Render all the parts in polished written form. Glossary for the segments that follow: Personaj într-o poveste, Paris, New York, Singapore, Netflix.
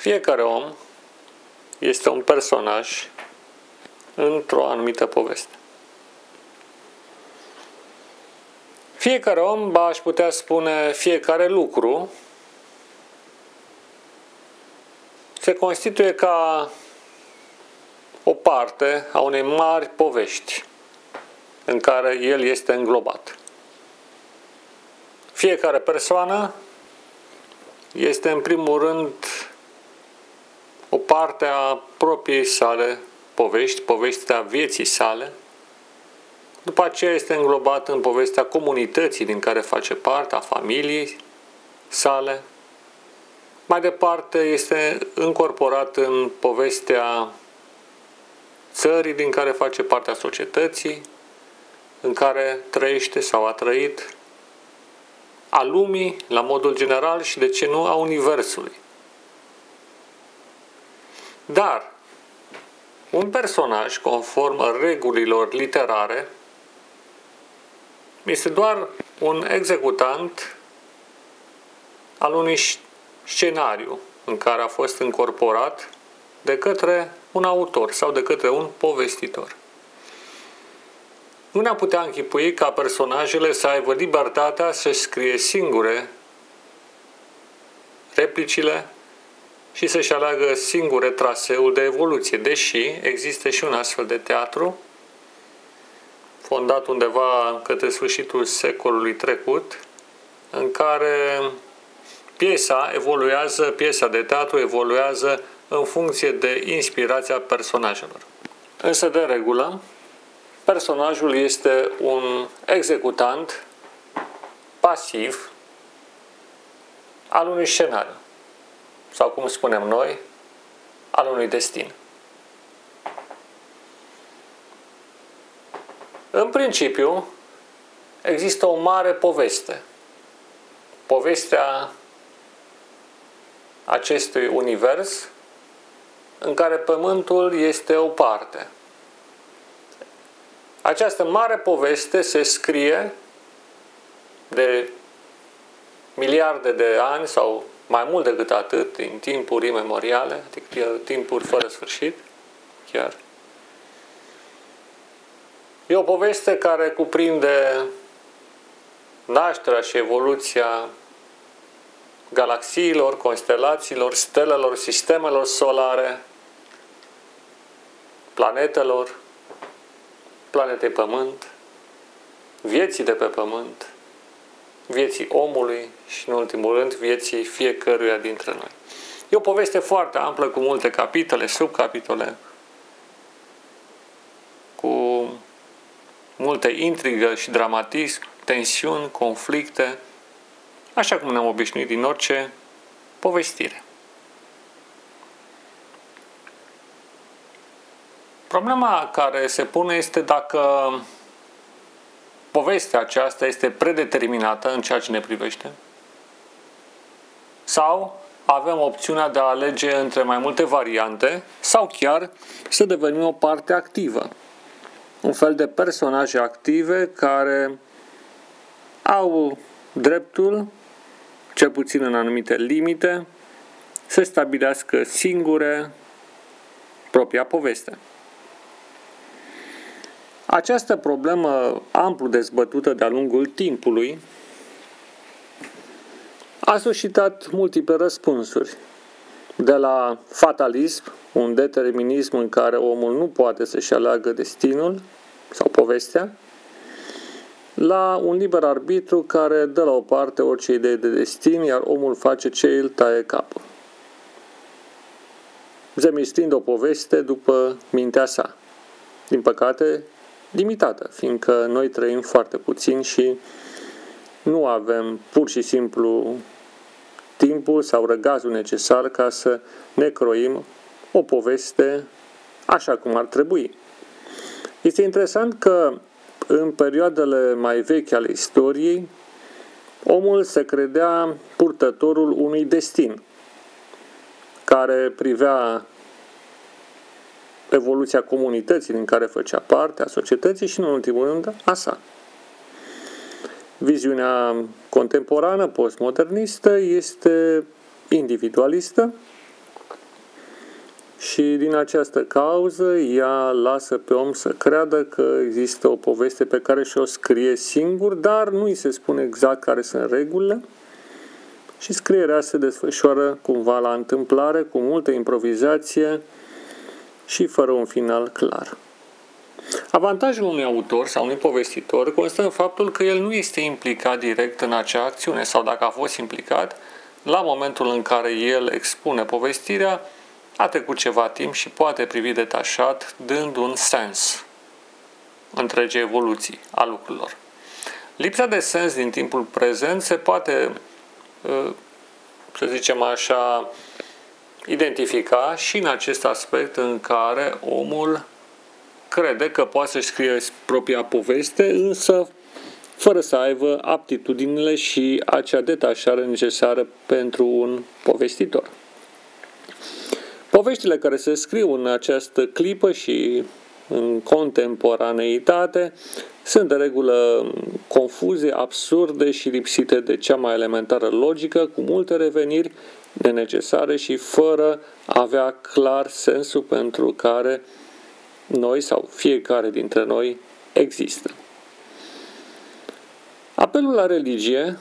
Fiecare om este un personaj într-o anumită poveste. Fiecare om, aș putea spune, fiecare lucru se constituie ca o parte a unei mari povești în care el este înglobat. Fiecare persoană este în primul rând o parte a propriei sale povești, povestea vieții sale. După aceea este înglobat în povestea comunității din care face parte, a familiei sale. Mai departe este încorporat în povestea țării din care face parte, a societății în care trăiește sau a trăit, a lumii la modul general și, de ce nu, a universului. Dar un personaj, conform regulilor literare, este doar un executant al unui scenariu în care a fost încorporat de către un autor sau de către un povestitor. Nu ne-am putea închipui ca personajele să aibă libertatea să-și scrie singure replicile și să-și aleagă singure traseul de evoluție, deși există și un astfel de teatru fondat undeva către sfârșitul secolului trecut, în care piesa de teatru evoluează în funcție de inspirația personajelor. Însă, de regulă, personajul este un executant pasiv al unui scenariu, sau, cum spunem noi, al unui destin. În principiu, există o mare poveste. Povestea acestui univers în care Pământul este o parte. Această mare poveste se scrie de miliarde de ani sau mai mult decât atât, în timpuri imemoriale, adică timpuri fără sfârșit, chiar. E o poveste care cuprinde nașterea și evoluția galaxiilor, constelațiilor, stelelor, sistemelor solare, planetelor, planetei Pământ, vieții de pe Pământ, vieții omului și, în ultimul rând, vieții fiecăruia dintre noi. E o poveste foarte amplă, cu multe capitole, subcapitole, cu multă intrigă și dramatism, tensiuni, conflicte, așa cum ne-am obișnuit din orice povestire. Problema care se pune este dacă povestea aceasta este predeterminată în ceea ce ne privește sau avem opțiunea de a alege între mai multe variante sau chiar să devenim o parte activă. Un fel de personaje active care au dreptul, cel puțin în anumite limite, să stabilească singure propria poveste. Această problemă amplu dezbătută de-a lungul timpului a suscitat multiple răspunsuri, de la fatalism, un determinism în care omul nu poate să-și aleagă destinul sau povestea, la un liber arbitru care dă la o parte orice idee de destin, iar omul face ce îl taie capul, zămislind o poveste după mintea sa. Din păcate, limitată, fiindcă noi trăim foarte puțin și nu avem pur și simplu timpul sau răgazul necesar ca să ne croim o poveste așa cum ar trebui. Este interesant că în perioadele mai vechi ale istoriei, omul se credea purtătorul unui destin care privea evoluția comunității din care făcea parte, a societății și, în ultimul rând, a sa. Viziunea contemporană, postmodernistă, este individualistă Și din această cauză ea lasă pe om să creadă că există o poveste pe care și-o scrie singur, dar nu îi se spune exact care sunt regulile și scrierea se desfășoară cumva la întâmplare, cu multă improvizație și fără un final clar. Avantajul unui autor sau unui povestitor constă în faptul că el nu este implicat direct în acea acțiune sau, dacă a fost implicat, la momentul în care el expune povestirea, a trecut ceva timp și poate privi detașat, dând un sens întregii evoluții a lucrurilor. Lipsa de sens din timpul prezent se poate, să zicem așa, identifica și în acest aspect în care omul crede că poate să-și scrie propria poveste, însă fără să aibă aptitudinile și acea detașare necesară pentru un povestitor. Poveștile care se scriu în această clipă și în contemporaneitate sunt de regulă confuze, absurde și lipsite de cea mai elementară logică, cu multe reveniri nenecesare și fără a avea clar sensul pentru care noi sau fiecare dintre noi există. Apelul la religie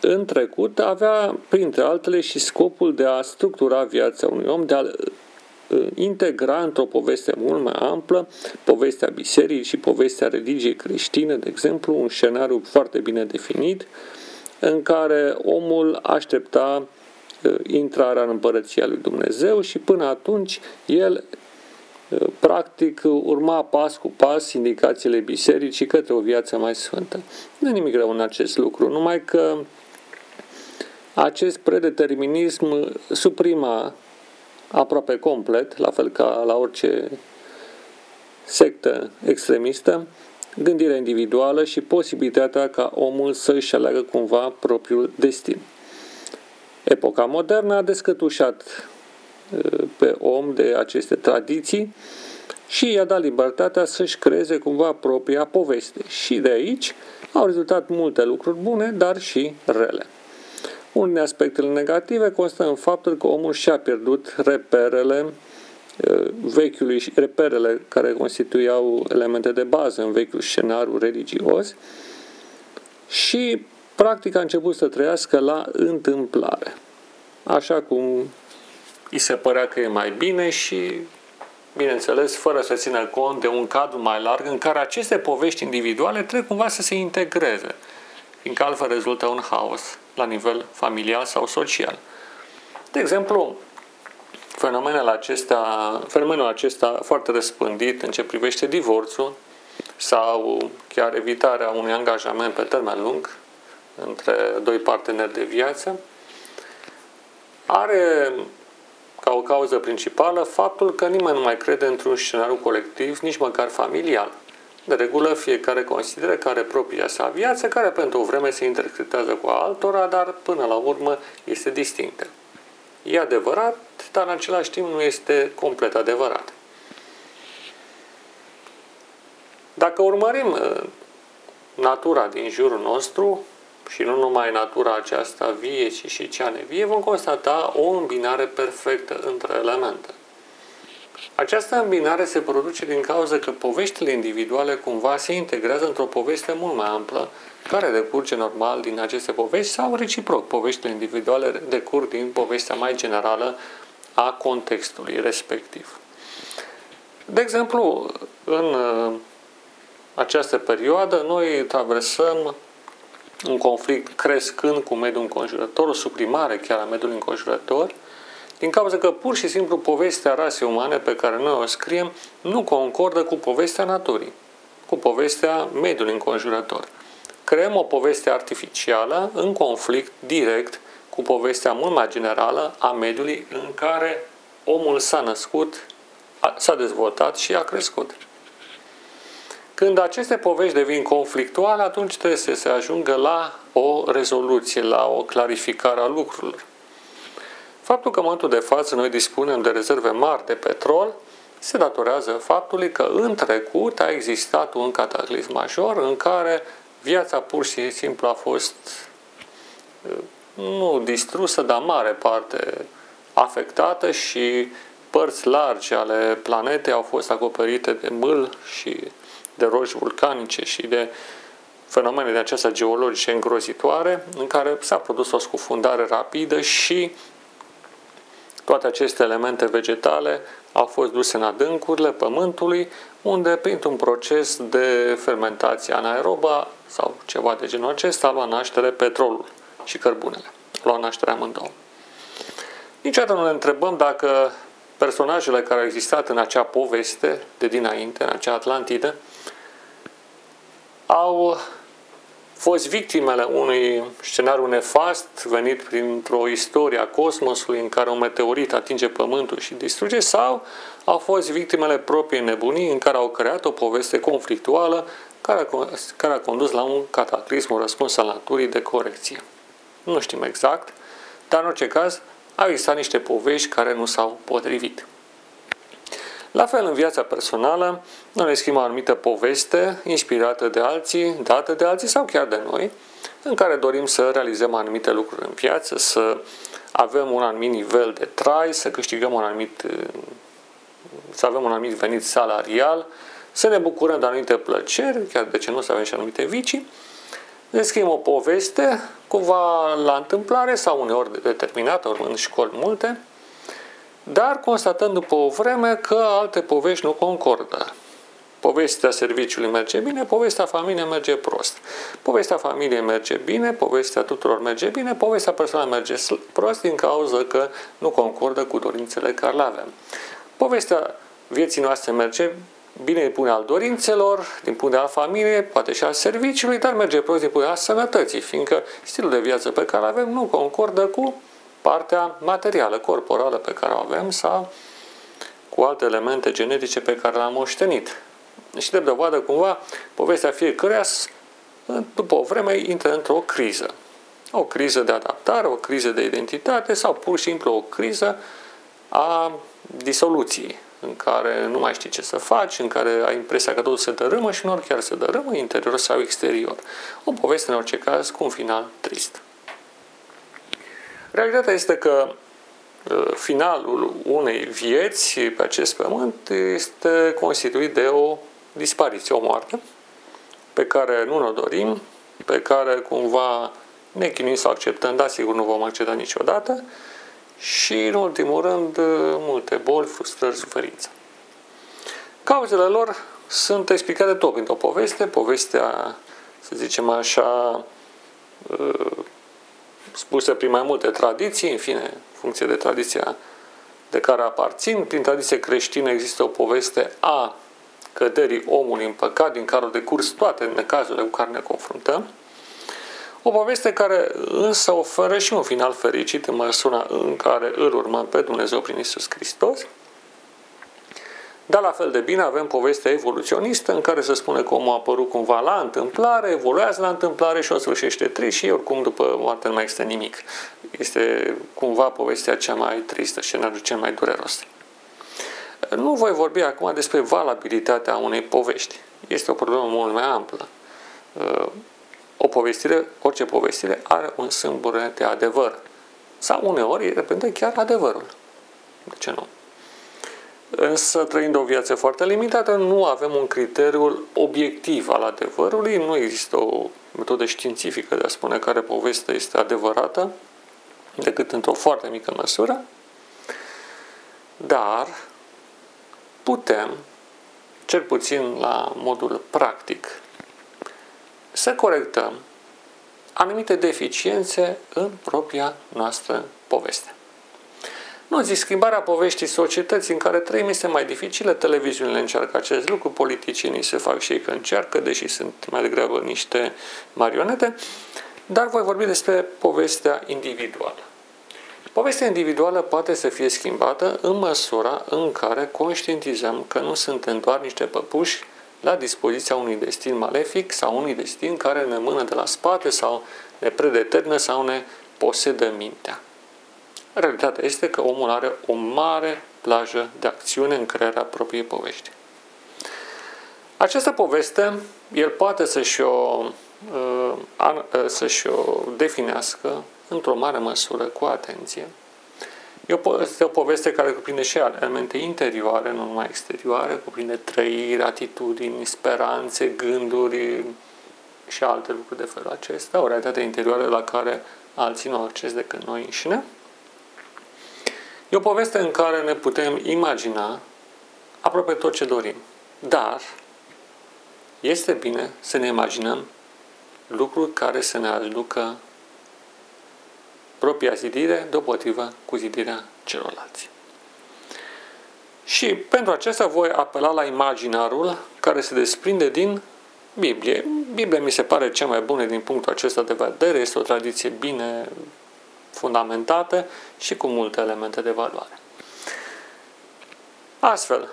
în trecut avea, printre altele, și scopul de a structura viața unui om, de a-l integra într-o poveste mult mai amplă, povestea bisericii și povestea religiei creștine, de exemplu, un scenariu foarte bine definit, în care omul aștepta intrarea în Împărăția lui Dumnezeu și până atunci el practic urma pas cu pas indicațiile bisericii către o viață mai sfântă. Nu e nimic rău în acest lucru, numai că acest predeterminism suprima aproape complet, la fel ca la orice sectă extremistă, gândirea individuală și posibilitatea ca omul să-și aleagă cumva propriul destin. Epoca modernă a descătușat pe om de aceste tradiții și i-a dat libertatea să-și creeze cumva propria poveste. Și de aici au rezultat multe lucruri bune, dar și rele. Unul din aspectele negative constă în faptul că omul și-a pierdut reperele care constituiau elemente de bază în vechiul scenariu religios și practic a început să trăiască la întâmplare. Așa cum îi se părea că e mai bine și, bineînțeles, fără să țină cont de un cadru mai larg în care aceste povești individuale trebuie cumva să se integreze, fiindcă altfel rezultă un haos la nivel familial sau social. De exemplu, fenomenul acesta foarte răspândit în ce privește divorțul sau chiar evitarea unui angajament pe termen lung între doi parteneri de viață are ca o cauză principală faptul că nimeni nu mai crede într-un scenariu colectiv, nici măcar familial. De regulă, fiecare consideră că are propria sa viață, care pentru o vreme se interpretează cu altora, dar până la urmă este distinctă. E adevărat, dar în același timp nu este complet adevărat. Dacă urmărim natura din jurul nostru, și nu numai natura aceasta vie, ci și cea nevie, vom constata o îmbinare perfectă între elemente. Această îmbinare se produce din cauza că poveștile individuale cumva se integrează într-o poveste mult mai amplă, care decurge normal din aceste povești sau reciproc. Poveștile individuale decurg din povestea mai generală a contextului respectiv. De exemplu, în această perioadă, noi traversăm un conflict crescând cu mediul înconjurător, o suprimare chiar a mediului înconjurător, din cauza că pur și simplu povestea rasei umane pe care noi o scriem nu concordă cu povestea naturii, cu povestea mediului înconjurător. Creăm o poveste artificială în conflict direct cu povestea mult mai generală a mediului în care omul s-a născut, s-a dezvoltat și a crescut. Când aceste povești devin conflictuale, atunci trebuie să se ajungă la o rezoluție, la o clarificare a lucrurilor. Faptul că în momentul de față noi dispunem de rezerve mari de petrol se datorează faptului că în trecut a existat un cataclism major în care viața pur și simplu a fost nu distrusă, dar mare parte afectată și părți largi ale planetei au fost acoperite de mâl și de roși vulcanice și de fenomene de acestea geologice îngrozitoare, în care s-a produs o scufundare rapidă și toate aceste elemente vegetale au fost duse în adâncurile pământului, unde, printr-un proces de fermentație anaerobă sau ceva de genul acesta, a luat naștere petrolul și cărbunele. A luat naștere amândouă. Niciodată nu ne întrebăm dacă personajele care au existat în acea poveste de dinainte, în acea Atlantidă, au fost victimele unui scenariu nefast venit printr-o istorie a cosmosului în care un meteorit atinge pământul și distruge, sau au fost victimele propriei nebunii în care au creat o poveste conflictuală care a condus la un cataclism, un răspuns al naturii de corecție. Nu știm exact, dar în orice caz au existat niște povești care nu s-au potrivit. La fel, în viața personală, noi ne schimbăm o anumită poveste inspirată de alții, dată de alții sau chiar de noi, în care dorim să realizăm anumite lucruri în viață, să avem un anumit nivel de trai, să câștigăm să avem un anumit venit salarial, să ne bucurăm de anumite plăceri, chiar de ce nu, să avem și anumite vicii. Ne schimbăm o poveste, cumva la întâmplare sau uneori determinată, urmând școli multe, dar constatând după o vreme că alte povești nu concordă. Povestea serviciului merge bine, povestea familiei merge prost. Povestea familiei merge bine, povestea tuturor merge bine, povestea personală merge prost din cauza că nu concordă cu dorințele care le avem. Povestea vieții noastre merge bine din punct de vedere al dorințelor, din punct de vedere al familiei, poate și al serviciului, dar merge prost din punct de vedere al sănătății, fiindcă stilul de viață pe care îl avem nu concordă cu partea materială, corporală pe care o avem sau cu alte elemente genetice pe care le-am moștenit. Și de dovadă, cumva, povestea fiecăruia după o vreme intră într-o criză. O criză de adaptare, o criză de identitate sau pur și simplu o criză a disoluției, în care nu mai știi ce să faci, în care ai impresia că totul se dărâmă și uneori chiar se dărâmă interior sau exterior. O poveste, în orice caz, cu un final trist. Realitatea este că finalul unei vieți pe acest pământ este constituit de o dispariție, o moarte, pe care nu ne dorim, pe care cumva ne chinim să o acceptăm, dar sigur nu vom accepta niciodată, și, în ultimul rând, multe boli, frustrări, suferință. Cauzele lor sunt explicate tot printr-o poveste, povestea, să zicem așa, spuse prin mai multe tradiții, în fine, funcție de tradiția de care aparțin. Prin tradiție creștină există o poveste a căderii omului în păcat, din care au decurs toate necazurile cu care ne confruntăm. O poveste care însă oferă și un final fericit în măsura în care îl urmăm pe Dumnezeu prin Iisus Hristos. Dar la fel de bine avem povestea evoluționistă, în care se spune că omul a apărut cumva la întâmplare, evoluează la întâmplare și o sfârșește trist și oricum după moarte nu mai există nimic. Este cumva povestea cea mai tristă, scenariul cel mai dureros. Nu voi vorbi acum despre valabilitatea unei povești. Este o problemă mult mai amplă. O povestire, orice povestire, are un sâmbure de adevăr. Sau uneori reprezintă chiar adevărul. De ce nu? Însă, trăind o viață foarte limitată, nu avem un criteriu obiectiv al adevărului, nu există o metodă științifică de a spune care poveste este adevărată, decât într-o foarte mică măsură, dar putem, cel puțin la modul practic, să corectăm anumite deficiențe în propria noastră poveste. Nu zic, schimbarea poveștii societății în care trăim este mai dificilă, televiziunile încearcă acest lucru, politicienii se fac și ei că încearcă, deși sunt mai degrabă niște marionete, dar voi vorbi despre povestea individuală. Povestea individuală poate să fie schimbată în măsura în care conștientizăm că nu suntem doar niște păpuși la dispoziția unui destin malefic sau unui destin care ne mână de la spate sau ne predetermină sau ne posedă mintea. Realitatea este că omul are o mare plajă de acțiune în crearea propriei povești. Această poveste, el poate să-și o definească într-o mare măsură cu atenție. Este o poveste care cuprinde și elemente interioare, nu numai exterioare, cuprinde trăiri, atitudini, speranțe, gânduri și alte lucruri de felul acesta, o realitate interioară la care alții nu au acces decât noi înșine. E o poveste în care ne putem imagina aproape tot ce dorim, dar este bine să ne imaginăm lucruri care să ne aducă propria zidire, deopotrivă cu zidirea celorlalți. Și pentru acesta voi apela la imaginarul care se desprinde din Biblie. Biblia mi se pare cea mai bună din punctul acesta de vedere, este o tradiție bine fundamentată și cu multe elemente de valoare. Astfel,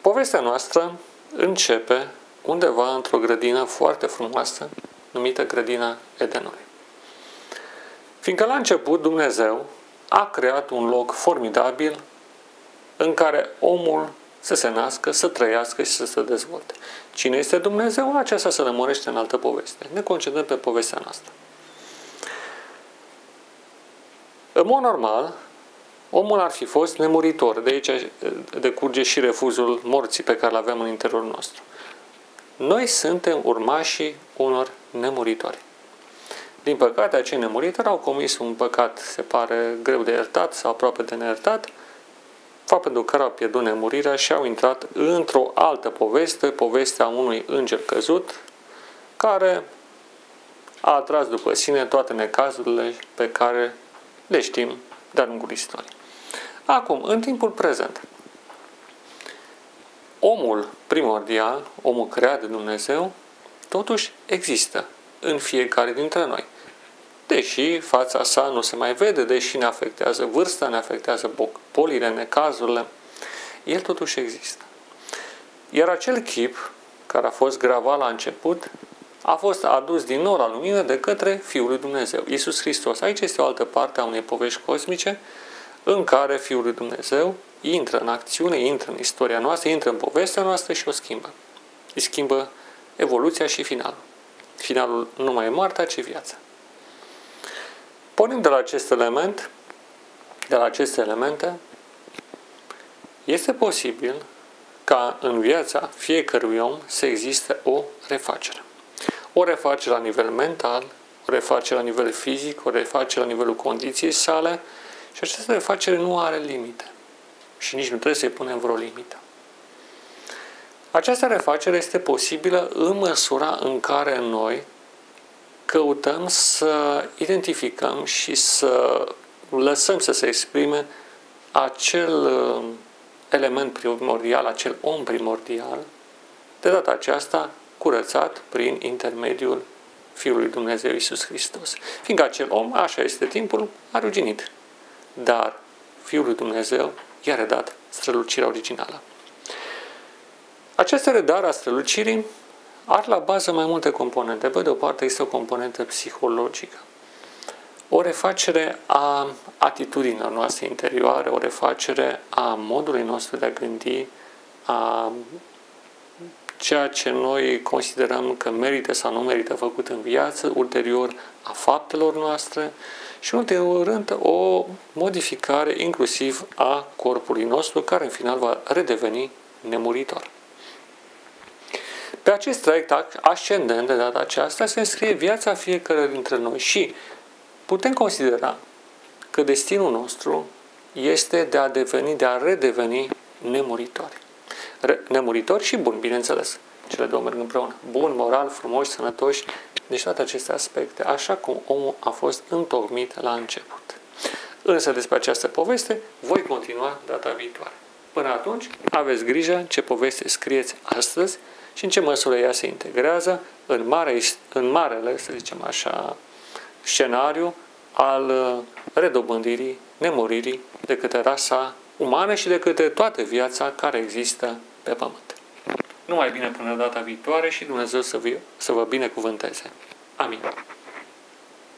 povestea noastră începe undeva într-o grădină foarte frumoasă, numită Grădina Edenului. Fiindcă la început Dumnezeu a creat un loc formidabil în care omul să se nască, să trăiască și să se dezvolte. Cine este Dumnezeu? Aceasta se lămurește în altă poveste. Ne concentrăm pe povestea noastră. În mod normal, omul ar fi fost nemuritor. De aici decurge și refuzul morții pe care îl avem în interiorul nostru. Noi suntem urmașii unor nemuritori. Din păcate, acei nemuritori au comis un păcat, se pare, greu de iertat sau aproape de neiertat, fapt pentru care au pierdut nemurirea și au intrat într-o altă poveste, povestea unui înger căzut, care a atras după sine toate necazurile pe care le știm de-a lungul istoriei. Acum, în timpul prezent, omul primordial, omul creat de Dumnezeu, totuși există în fiecare dintre noi. Deși fața sa nu se mai vede, deși ne afectează vârsta, ne afectează bolile, necazurile, el totuși există. Iar acel chip care a fost gravat la început a fost adus din nou la lumină de către Fiul lui Dumnezeu, Iisus Hristos. Aici este o altă parte a unei povești cosmice în care Fiul lui Dumnezeu intră în acțiune, intră în istoria noastră, intră în povestea noastră și o schimbă. Îi schimbă evoluția și finalul. Finalul nu mai e moartea, ci viața. Pornind de la acest element, de la aceste elemente, este posibil ca în viața fiecărui om să existe o refacere. O refacere la nivel mental, o refacere la nivel fizic, o refacere la nivelul condiției sale și această refacere nu are limite. Și nici nu trebuie să-i punem vreo limită. Această refacere este posibilă în măsura în care noi căutăm să identificăm și să lăsăm să se exprime acel element primordial, acel om primordial, de data aceasta curățat prin intermediul Fiului Dumnezeu Iisus Hristos. Fiindcă acel om, așa este timpul, a ruginit. Dar Fiul lui Dumnezeu i-a redat strălucirea originală. Această redare a strălucirii are la bază mai multe componente. Pe de o parte este o componentă psihologică. O refacere a atitudinilor noastre interioare, o refacere a modului nostru de a gândi, a ceea ce noi considerăm că merită sau nu merită făcut în viață, ulterior a faptelor noastre și, în ultimul rând, o modificare inclusiv a corpului nostru, care în final va redeveni nemuritor. Pe acest traiect ascendent, de data aceasta, se înscrie viața fiecare dintre noi și putem considera că destinul nostru este de a deveni, de a redeveni nemuritori. Nemuritori și buni, bineînțeles. Cele două merg împreună. Buni, morali, frumoși, sănătoși, deci toate aceste aspecte, așa cum omul a fost întocmit la început. Însă despre această poveste voi continua data viitoare. Până atunci, aveți grijă ce poveste scrieți astăzi și în ce măsură ea se integrează în marele, să zicem așa, scenariu al redobândirii, nemuririi de către rasa umană și de către toată viața care există pe pământ. Numai bine până data viitoare și Dumnezeu să vă binecuvânteze. Amin.